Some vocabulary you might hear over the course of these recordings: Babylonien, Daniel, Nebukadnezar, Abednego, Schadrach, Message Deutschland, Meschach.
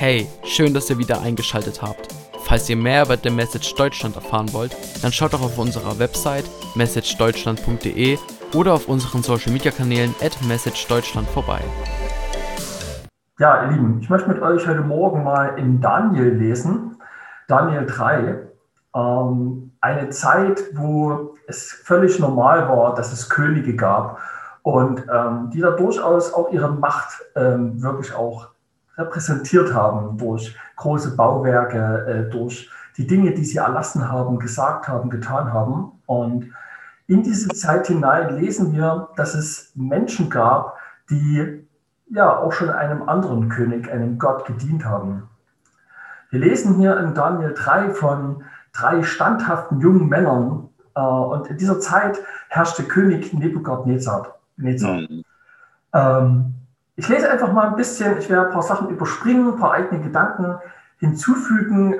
Hey, schön, dass ihr wieder eingeschaltet habt. Falls ihr mehr über The Message Deutschland erfahren wollt, dann schaut doch auf unserer Website messagedeutschland.de oder auf unseren Social-Media-Kanälen @messagedeutschland vorbei. Ja, ihr Lieben, ich möchte mit euch heute Morgen mal in Daniel lesen, Daniel 3. Eine Zeit, wo es völlig normal war, dass es Könige gab und die da durchaus auch ihre Macht wirklich auch repräsentiert haben durch große Bauwerke, durch die Dinge, die sie erlassen haben, gesagt haben, getan haben. Und in diese Zeit hinein lesen wir, dass es Menschen gab, die ja auch schon einem anderen König, einem Gott gedient haben. Wir lesen hier in Daniel 3 von 3 standhaften jungen Männern und in dieser Zeit herrschte König Nebukadnezar. Ich lese einfach mal ein bisschen, ich werde ein paar Sachen überspringen, ein paar eigene Gedanken hinzufügen.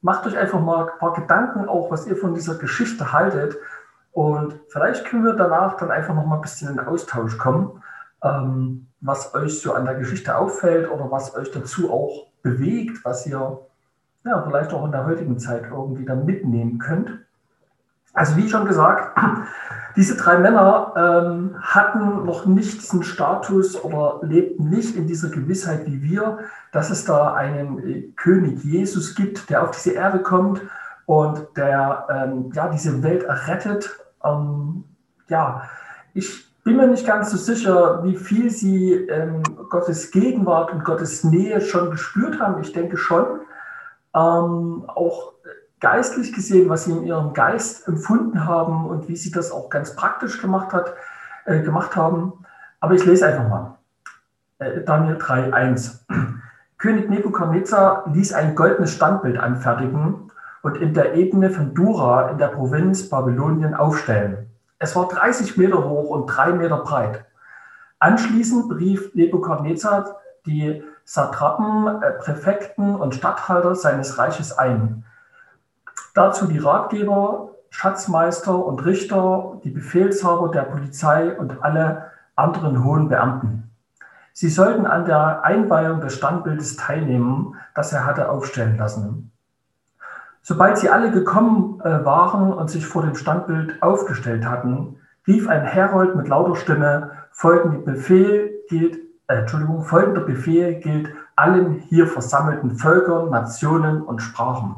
Macht euch einfach mal ein paar Gedanken auch, was ihr von dieser Geschichte haltet. Und vielleicht können wir danach dann einfach noch mal ein bisschen in den Austausch kommen, was euch so an der Geschichte auffällt oder was euch dazu auch bewegt, was ihr ja vielleicht auch in der heutigen Zeit irgendwie dann mitnehmen könnt. Also wie schon gesagt, diese 3 Männer hatten noch nicht diesen Status oder lebten nicht in dieser Gewissheit wie wir, dass es da einen König Jesus gibt, der auf diese Erde kommt und der diese Welt errettet. Ich bin mir nicht ganz so sicher, wie viel sie Gottes Gegenwart und Gottes Nähe schon gespürt haben. Ich denke schon, auch geistlich gesehen, was sie in ihrem Geist empfunden haben und wie sie das auch ganz praktisch gemacht haben. Aber ich lese einfach mal. Daniel 3,1. König Nebukadnezar ließ ein goldenes Standbild anfertigen und in der Ebene von Dura in der Provinz Babylonien aufstellen. Es war 30 Meter hoch und 3 Meter breit. Anschließend berief Nebukadnezar die Satrapen, Präfekten und Statthalter seines Reiches ein. Dazu die Ratgeber, Schatzmeister und Richter, die Befehlshaber der Polizei und alle anderen hohen Beamten. Sie sollten an der Einweihung des Standbildes teilnehmen, das er hatte aufstellen lassen. Sobald sie alle gekommen waren und sich vor dem Standbild aufgestellt hatten, rief ein Herold mit lauter Stimme: folgender Befehl gilt allen hier versammelten Völkern, Nationen und Sprachen.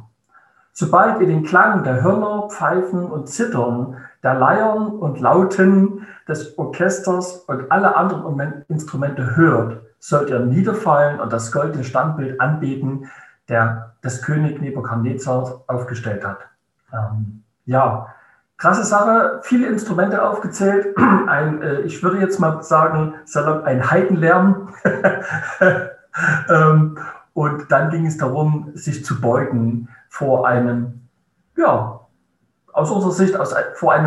Sobald ihr den Klang der Hörner, Pfeifen und Zittern, der Leiern und Lauten des Orchesters und alle anderen Instrumente hört, sollt ihr niederfallen und das goldene Standbild anbeten, das König Nebukadnezar aufgestellt hat. Krasse Sache, viele Instrumente aufgezählt. Ich würde jetzt mal sagen, salopp ein Heidenlärm. Und dann ging es darum, sich zu beugen vor einem, vor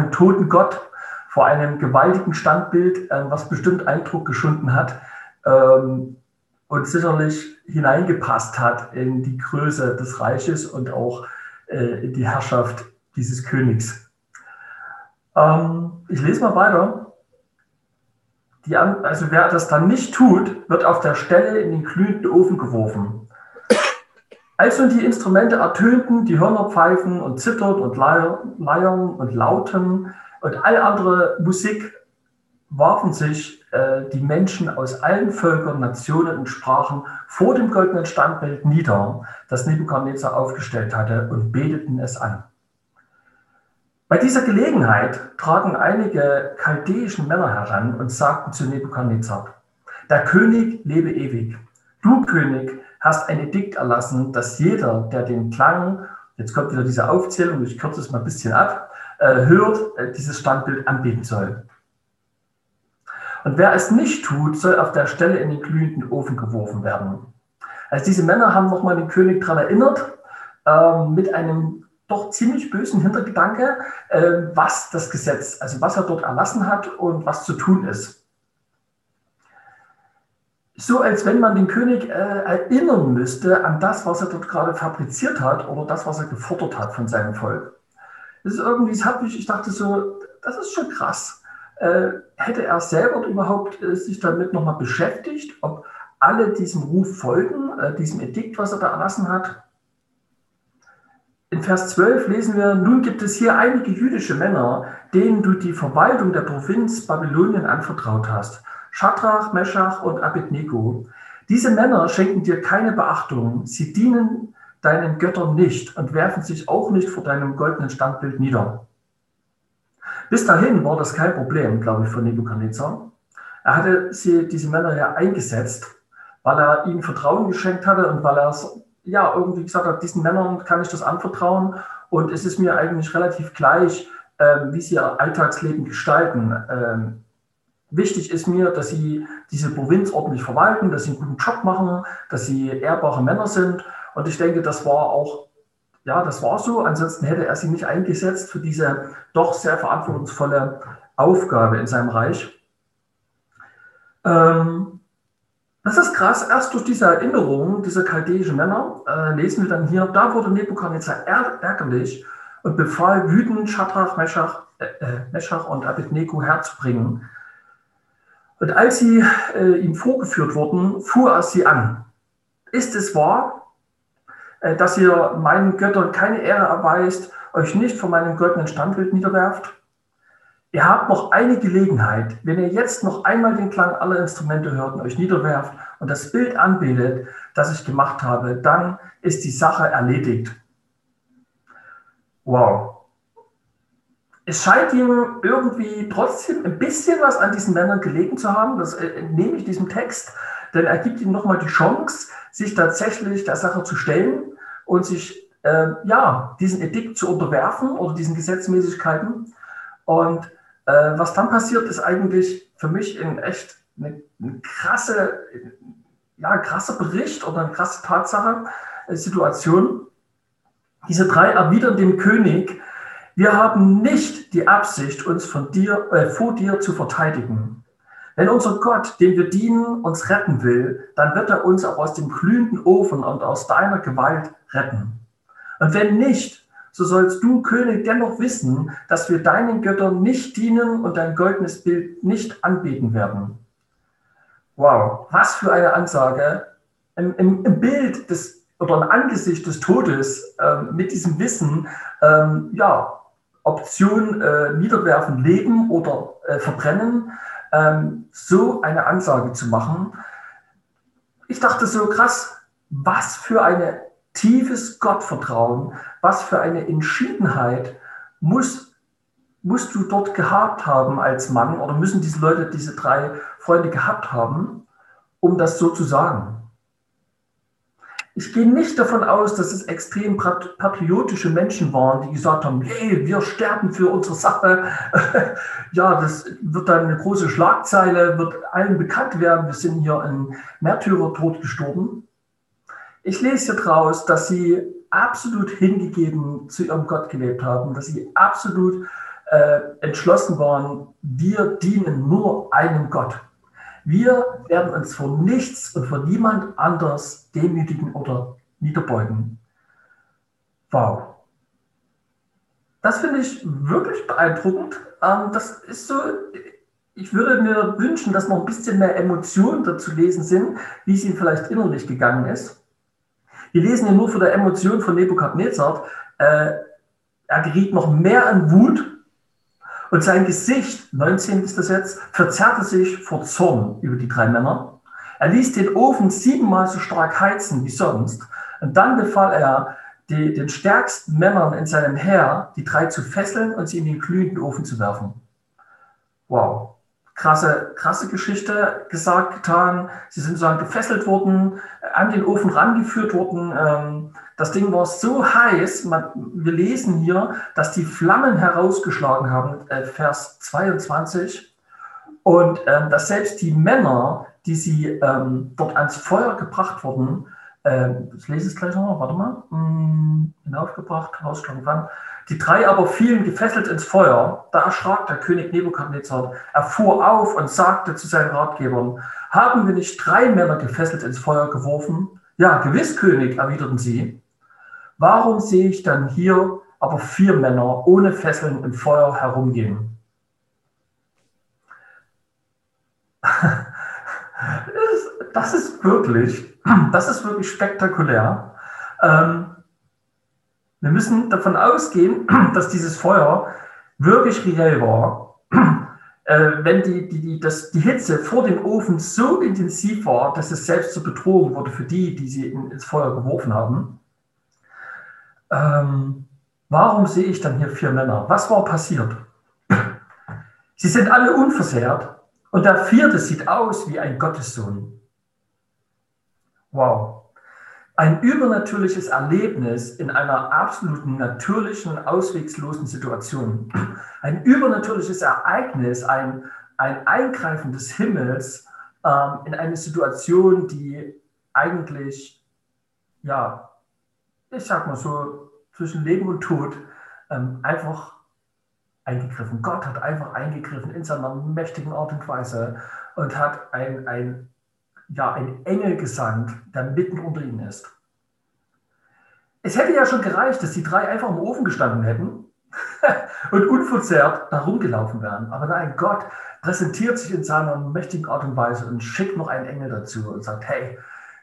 einem toten Gott, vor einem gewaltigen Standbild, was bestimmt Eindruck geschunden hat und sicherlich hineingepasst hat in die Größe des Reiches und auch in die Herrschaft dieses Königs. Ich lese mal weiter. Wer das dann nicht tut, wird auf der Stelle in den glühenden Ofen geworfen. Als nun die Instrumente ertönten, die Hörner pfeifen und zittern und leiern und lauten und all andere Musik, warfen sich die Menschen aus allen Völkern, Nationen und Sprachen vor dem goldenen Standbild nieder, das Nebukadnezar aufgestellt hatte, und beteten es an. Bei dieser Gelegenheit traten einige chaldäische Männer heran und sagten zu Nebukadnezar: Der König lebe ewig. Du, König, hast ein Edikt erlassen, dass jeder, der den Klang, jetzt kommt wieder diese Aufzählung, ich kürze es mal ein bisschen ab, hört, dieses Standbild anbeten soll. Und wer es nicht tut, soll auf der Stelle in den glühenden Ofen geworfen werden. Also diese Männer haben nochmal den König daran erinnert, mit einem doch ziemlich bösen Hintergedanke, was das Gesetz, also was er dort erlassen hat und was zu tun ist. So als wenn man den König erinnern müsste an das, was er dort gerade fabriziert hat oder das, was er gefordert hat von seinem Volk. Das ist irgendwie, ich dachte so, das ist schon krass. Hätte er selber überhaupt sich damit nochmal beschäftigt, ob alle diesem Ruf folgen, diesem Edikt, was er da erlassen hat. In Vers 12 lesen wir, nun gibt es hier einige jüdische Männer, denen du die Verwaltung der Provinz Babylonien anvertraut hast, Schadrach, Meschach und Abednego. Diese Männer schenken dir keine Beachtung, sie dienen deinen Göttern nicht und werfen sich auch nicht vor deinem goldenen Standbild nieder. Bis dahin war das kein Problem, glaube ich, von Nebukadnezar. Er hatte diese Männer ja eingesetzt, weil er ihnen Vertrauen geschenkt hatte und weil er ja irgendwie gesagt hat, diesen Männern kann ich das anvertrauen und es ist mir eigentlich relativ gleich, wie sie ihr Alltagsleben gestalten. Wichtig ist mir, dass sie diese Provinz ordentlich verwalten, dass sie einen guten Job machen, dass sie ehrbare Männer sind. Und ich denke, das war auch, ja, das war so. Ansonsten hätte er sie nicht eingesetzt für diese doch sehr verantwortungsvolle Aufgabe in seinem Reich. Das ist krass. Erst durch diese Erinnerung dieser chaldäischen Männer lesen wir dann hier, da wurde Nebukadnezar ärgerlich und befahl wütend, Schadrach, Meschach und Abednego herzubringen. Und als sie ihm vorgeführt wurden, fuhr er sie an. Ist es wahr, dass ihr meinen Göttern keine Ehre erweist, euch nicht von meinem goldenen Standbild niederwerft? Ihr habt noch eine Gelegenheit, wenn ihr jetzt noch einmal den Klang aller Instrumente hört und euch niederwerft und das Bild anbetet, das ich gemacht habe, dann ist die Sache erledigt. Wow. Es scheint ihm irgendwie trotzdem ein bisschen was an diesen Männern gelegen zu haben, das entnehme ich diesem Text, denn er gibt ihm nochmal die Chance, sich tatsächlich der Sache zu stellen und sich diesen Edikt zu unterwerfen oder diesen Gesetzmäßigkeiten. Und was dann passiert, ist eigentlich für mich ein krasser Bericht oder eine krasse Tatsache, Situation. Diese drei erwidern dem König: Wir haben nicht die Absicht, uns vor dir zu verteidigen. Wenn unser Gott, dem wir dienen, uns retten will, dann wird er uns auch aus dem glühenden Ofen und aus deiner Gewalt retten. Und wenn nicht, so sollst du, König, dennoch wissen, dass wir deinen Göttern nicht dienen und dein goldenes Bild nicht anbeten werden. Wow, was für eine Ansage. Im Bild oder im Angesicht des Todes mit diesem Wissen, Option niederwerfen, leben oder verbrennen, so eine Ansage zu machen. Ich dachte so, krass, was für ein tiefes Gottvertrauen, was für eine Entschiedenheit musst du dort gehabt haben als Mann oder müssen diese drei Freunde gehabt haben, um das so zu sagen. Ich gehe nicht davon aus, dass es extrem patriotische Menschen waren, die gesagt haben, hey, wir sterben für unsere Sache. Ja, das wird dann eine große Schlagzeile, wird allen bekannt werden, wir sind hier in Märtyrertod gestorben. Ich lese hier draus, dass sie absolut hingegeben zu ihrem Gott gelebt haben, dass sie absolut entschlossen waren, wir dienen nur einem Gott. Wir werden uns vor nichts und vor niemand anders demütigen oder niederbeugen. Wow. Das finde ich wirklich beeindruckend. Das ist so, ich würde mir wünschen, dass noch ein bisschen mehr Emotionen dazu lesen sind, wie es ihm vielleicht innerlich gegangen ist. Wir lesen hier nur von der Emotion von Nebukadnezar. Er geriet noch mehr an Wut. Und sein Gesicht, 19 ist das jetzt, verzerrte sich vor Zorn über die drei Männer. Er ließ den Ofen 7-mal so stark heizen wie sonst. Und dann befahl er, den stärksten Männern in seinem Heer, die drei zu fesseln und sie in den glühenden Ofen zu werfen. Wow, krasse Geschichte, gesagt, getan. Sie sind sozusagen gefesselt worden, an den Ofen rangeführt worden. Das Ding war so heiß, wir lesen hier, dass die Flammen herausgeschlagen haben, Vers 22. Und dass selbst die Männer, die sie dort ans Feuer gebracht wurden, ich lese es gleich nochmal, warte mal, hinaufgebracht, herausgeschlagen werden. Die drei aber fielen gefesselt ins Feuer. Da erschrak der König Nebukadnezar. Er fuhr auf und sagte zu seinen Ratgebern: Haben wir nicht 3 Männer gefesselt ins Feuer geworfen? Ja, gewiss, König, erwiderten sie. Warum sehe ich dann hier aber 4 Männer ohne Fesseln im Feuer herumgehen? das ist wirklich spektakulär. Wir müssen davon ausgehen, dass dieses Feuer wirklich reell war. Wenn die Hitze vor dem Ofen so intensiv war, dass es selbst zur Bedrohung wurde für die sie ins Feuer geworfen haben. Warum sehe ich dann hier 4 Männer? Was war passiert? Sie sind alle unversehrt und der 4. sieht aus wie ein Gottessohn. Wow. Ein übernatürliches Erlebnis in einer absoluten natürlichen, auswegslosen Situation. Ein übernatürliches Ereignis, ein Eingreifen des Himmels in eine Situation, die eigentlich, ja, ich sag mal so, zwischen Leben und Tod einfach eingegriffen. Gott hat einfach eingegriffen in seiner mächtigen Art und Weise und hat ein Engel gesandt, der mitten unter ihnen ist. Es hätte ja schon gereicht, dass die 3 einfach im Ofen gestanden hätten und unverzehrt da rumgelaufen wären. Aber nein, Gott präsentiert sich in seiner mächtigen Art und Weise und schickt noch einen Engel dazu und sagt, hey,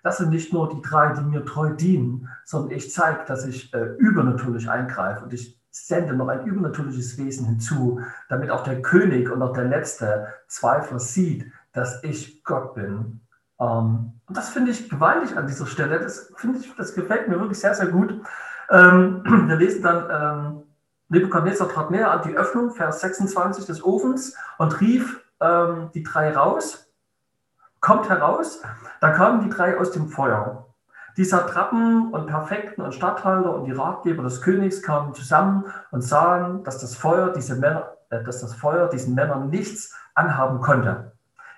das sind nicht nur die 3, die mir treu dienen, sondern ich zeige, dass ich übernatürlich eingreife und ich sende noch ein übernatürliches Wesen hinzu, damit auch der König und auch der letzte Zweifler sieht, dass ich Gott bin. Und das finde ich gewaltig an dieser Stelle. Das gefällt mir wirklich sehr, sehr gut. Wir lesen dann, Nebukadnezar trat näher an die Öffnung, Vers 26 des Ofens, und rief die 3 raus. Kommt heraus, da kamen die 3 aus dem Feuer. Die Satrapen und Präfekten und Statthalter und die Ratgeber des Königs kamen zusammen und sahen, dass das Feuer diesen Männern nichts anhaben konnte.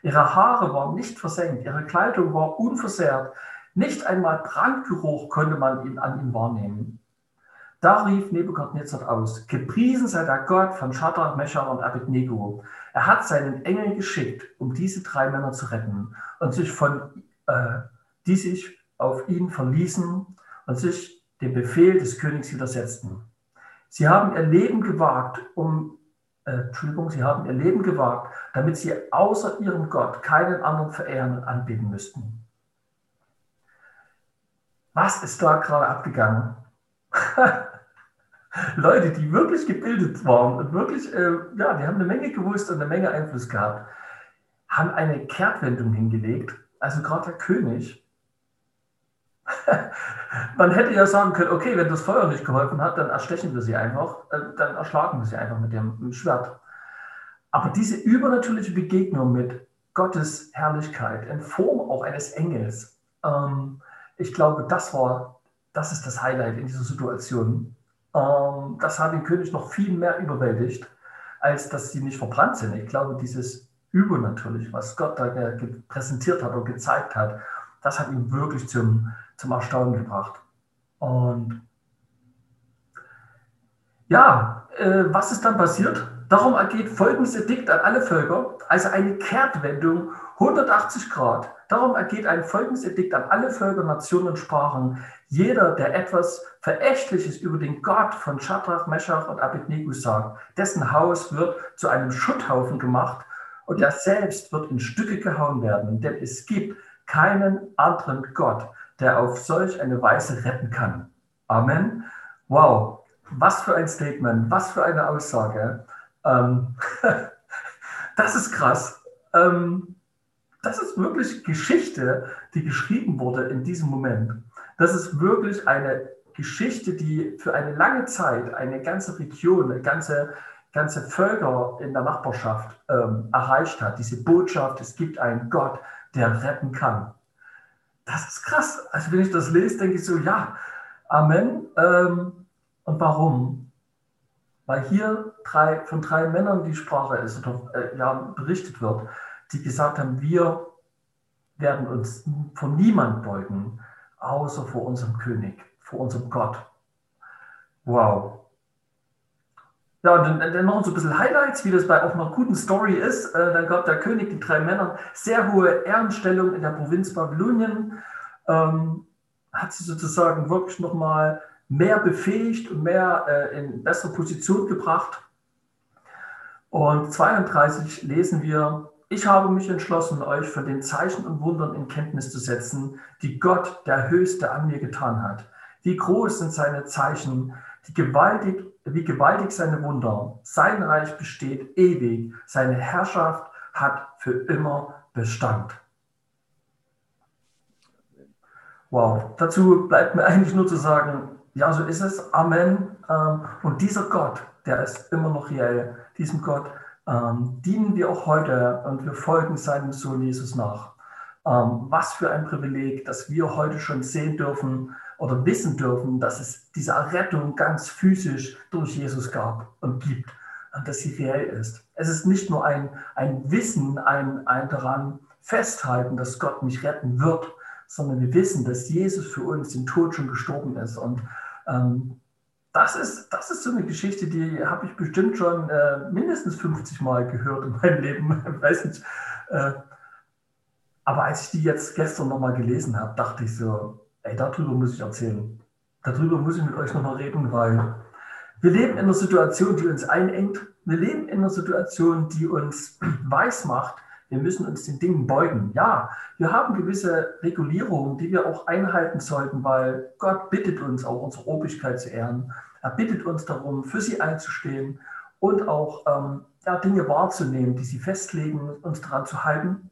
Ihre Haare waren nicht versenkt, ihre Kleidung war unversehrt. Nicht einmal Brandgeruch konnte man an ihnen wahrnehmen. Da rief Nebukadnezar aus, gepriesen sei der Gott von Schadrach, Meschach und Abednego. Er hat seinen Engel geschickt, um diese 3 Männer zu retten, und die sich auf ihn verließen und sich dem Befehl des Königs widersetzten. Sie haben ihr Leben gewagt, damit sie außer ihrem Gott keinen anderen verehren und anbeten müssten. Was ist da gerade abgegangen? Leute, die wirklich gebildet waren und wirklich, die haben eine Menge gewusst und eine Menge Einfluss gehabt, haben eine Kehrtwendung hingelegt, also gerade der König. Man hätte ja sagen können, okay, wenn das Feuer nicht geholfen hat, dann erschlagen wir sie einfach mit dem Schwert. Aber diese übernatürliche Begegnung mit Gottes Herrlichkeit in Form auch eines Engels, ich glaube, das ist das Highlight in dieser Situation. Das hat den König noch viel mehr überwältigt, als dass sie nicht verbrannt sind. Ich glaube, dieses Übernatürliche, was Gott da präsentiert hat und gezeigt hat, das hat ihn wirklich zum Erstaunen gebracht. Und ja, was ist dann passiert? Darum ergeht folgendes Edikt an alle Völker, also eine Kehrtwendung, 180 Grad. Darum ergeht ein folgendes Edikt an alle Völker, Nationen und Sprachen. Jeder, der etwas Verächtliches über den Gott von Schadrach, Meschach und Abednego sagt, dessen Haus wird zu einem Schutthaufen gemacht und er selbst wird in Stücke gehauen werden, denn es gibt keinen anderen Gott, der auf solch eine Weise retten kann. Amen. Wow, was für ein Statement, was für eine Aussage. Das ist krass. Das ist wirklich Geschichte, die geschrieben wurde in diesem Moment. Das ist wirklich eine Geschichte, die für eine lange Zeit eine ganze Region, eine ganze Völker in der Nachbarschaft erreicht hat. Diese Botschaft, es gibt einen Gott, der retten kann. Das ist krass. Also wenn ich das lese, denke ich so, ja, Amen. Und warum? Weil hier von 3 Männern die Sprache ist, oder berichtet wird, die gesagt haben, wir werden uns von niemand beugen, außer vor unserem König, vor unserem Gott. Wow. Ja, und dann noch so ein bisschen Highlights, wie das bei auch einer guten Story ist. Dann gab der König die 3 Männer sehr hohe Ehrenstellung in der Provinz Babylonien. Hat sie sozusagen wirklich nochmal mehr befähigt und mehr in bessere Position gebracht. Und 32 lesen wir, Ich habe mich entschlossen, euch von den Zeichen und Wundern in Kenntnis zu setzen, die Gott, der Höchste, an mir getan hat. Wie groß sind seine Zeichen, wie gewaltig seine Wunder. Sein Reich besteht ewig, seine Herrschaft hat für immer Bestand. Wow, dazu bleibt mir eigentlich nur zu sagen, ja, so ist es, Amen. Und dieser Gott, der ist immer noch reell, diesem Gott dienen wir auch heute und wir folgen seinem Sohn Jesus nach. Was für ein Privileg, dass wir heute schon sehen dürfen oder wissen dürfen, dass es diese Errettung ganz physisch durch Jesus gab und gibt und dass sie reell ist. Es ist nicht nur ein Wissen, ein daran festhalten, dass Gott mich retten wird, sondern wir wissen, dass Jesus für uns den Tod schon gestorben ist. Und das ist so eine Geschichte, die habe ich bestimmt schon mindestens 50 Mal gehört in meinem Leben. Ich weiß nicht. Aber als ich die jetzt gestern nochmal gelesen habe, dachte ich so, ey, darüber muss ich erzählen. Darüber muss ich mit euch nochmal reden, weil wir leben in einer Situation, die uns einengt. Wir leben in einer Situation, die uns weiß macht, wir müssen uns den Dingen beugen. Ja, wir haben gewisse Regulierungen, die wir auch einhalten sollten, weil Gott bittet uns auch, unsere Obrigkeit zu ehren. Er bittet uns darum, für sie einzustehen und auch Dinge wahrzunehmen, die sie festlegen, uns daran zu halten.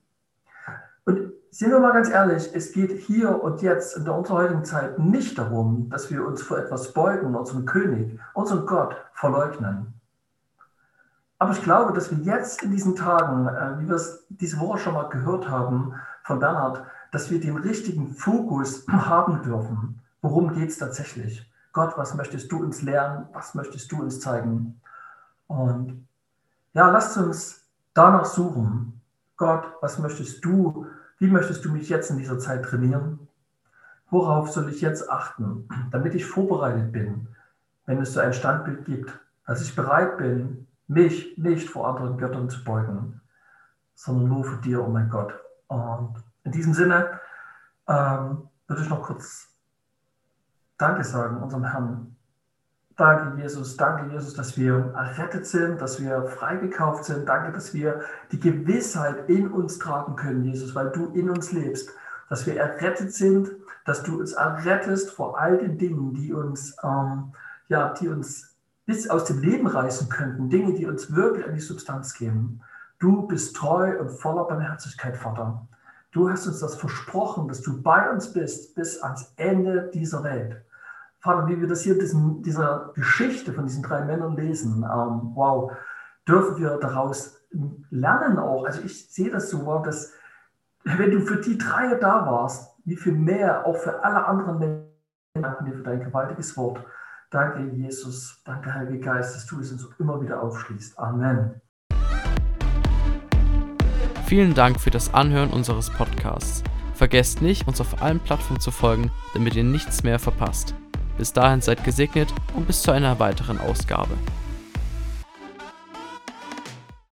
Und sind wir mal ganz ehrlich, es geht hier und jetzt in unserer heutigen Zeit nicht darum, dass wir uns vor etwas beugen, unseren König, unseren Gott verleugnen. Aber ich glaube, dass wir jetzt in diesen Tagen, wie wir es diese Woche schon mal gehört haben von Bernhard, dass wir den richtigen Fokus haben dürfen. Worum geht es tatsächlich? Gott, was möchtest du uns lernen? Was möchtest du uns zeigen? Und ja, lasst uns danach suchen. Gott, was möchtest du? Wie möchtest du mich jetzt in dieser Zeit trainieren? Worauf soll ich jetzt achten, damit ich vorbereitet bin, wenn es so ein Standbild gibt, dass ich bereit bin, mich nicht vor anderen Göttern zu beugen, sondern nur für dir, oh mein Gott. Und in diesem Sinne würde ich noch kurz Danke sagen unserem Herrn. Danke, Jesus, dass wir errettet sind, dass wir freigekauft sind. Danke, dass wir die Gewissheit in uns tragen können, Jesus, weil du in uns lebst, dass wir errettet sind, dass du uns errettest vor all den Dingen, die uns bis aus dem Leben reißen könnten, Dinge, die uns wirklich an die Substanz geben. Du bist treu und voller Barmherzigkeit, Vater. Du hast uns das versprochen, dass du bei uns bist, bis ans Ende dieser Welt. Vater, wie wir das hier in dieser Geschichte von diesen drei Männern lesen, wow, dürfen wir daraus lernen auch. Also ich sehe das so, wow, dass wenn du für die drei da warst, wie viel mehr auch für alle anderen Menschen. Danke dir für dein gewaltiges Wort. Danke, Jesus. Danke, Heiliger Geist, dass du es uns immer wieder aufschließt. Amen. Vielen Dank für das Anhören unseres Podcasts. Vergesst nicht, uns auf allen Plattformen zu folgen, damit ihr nichts mehr verpasst. Bis dahin seid gesegnet und bis zu einer weiteren Ausgabe.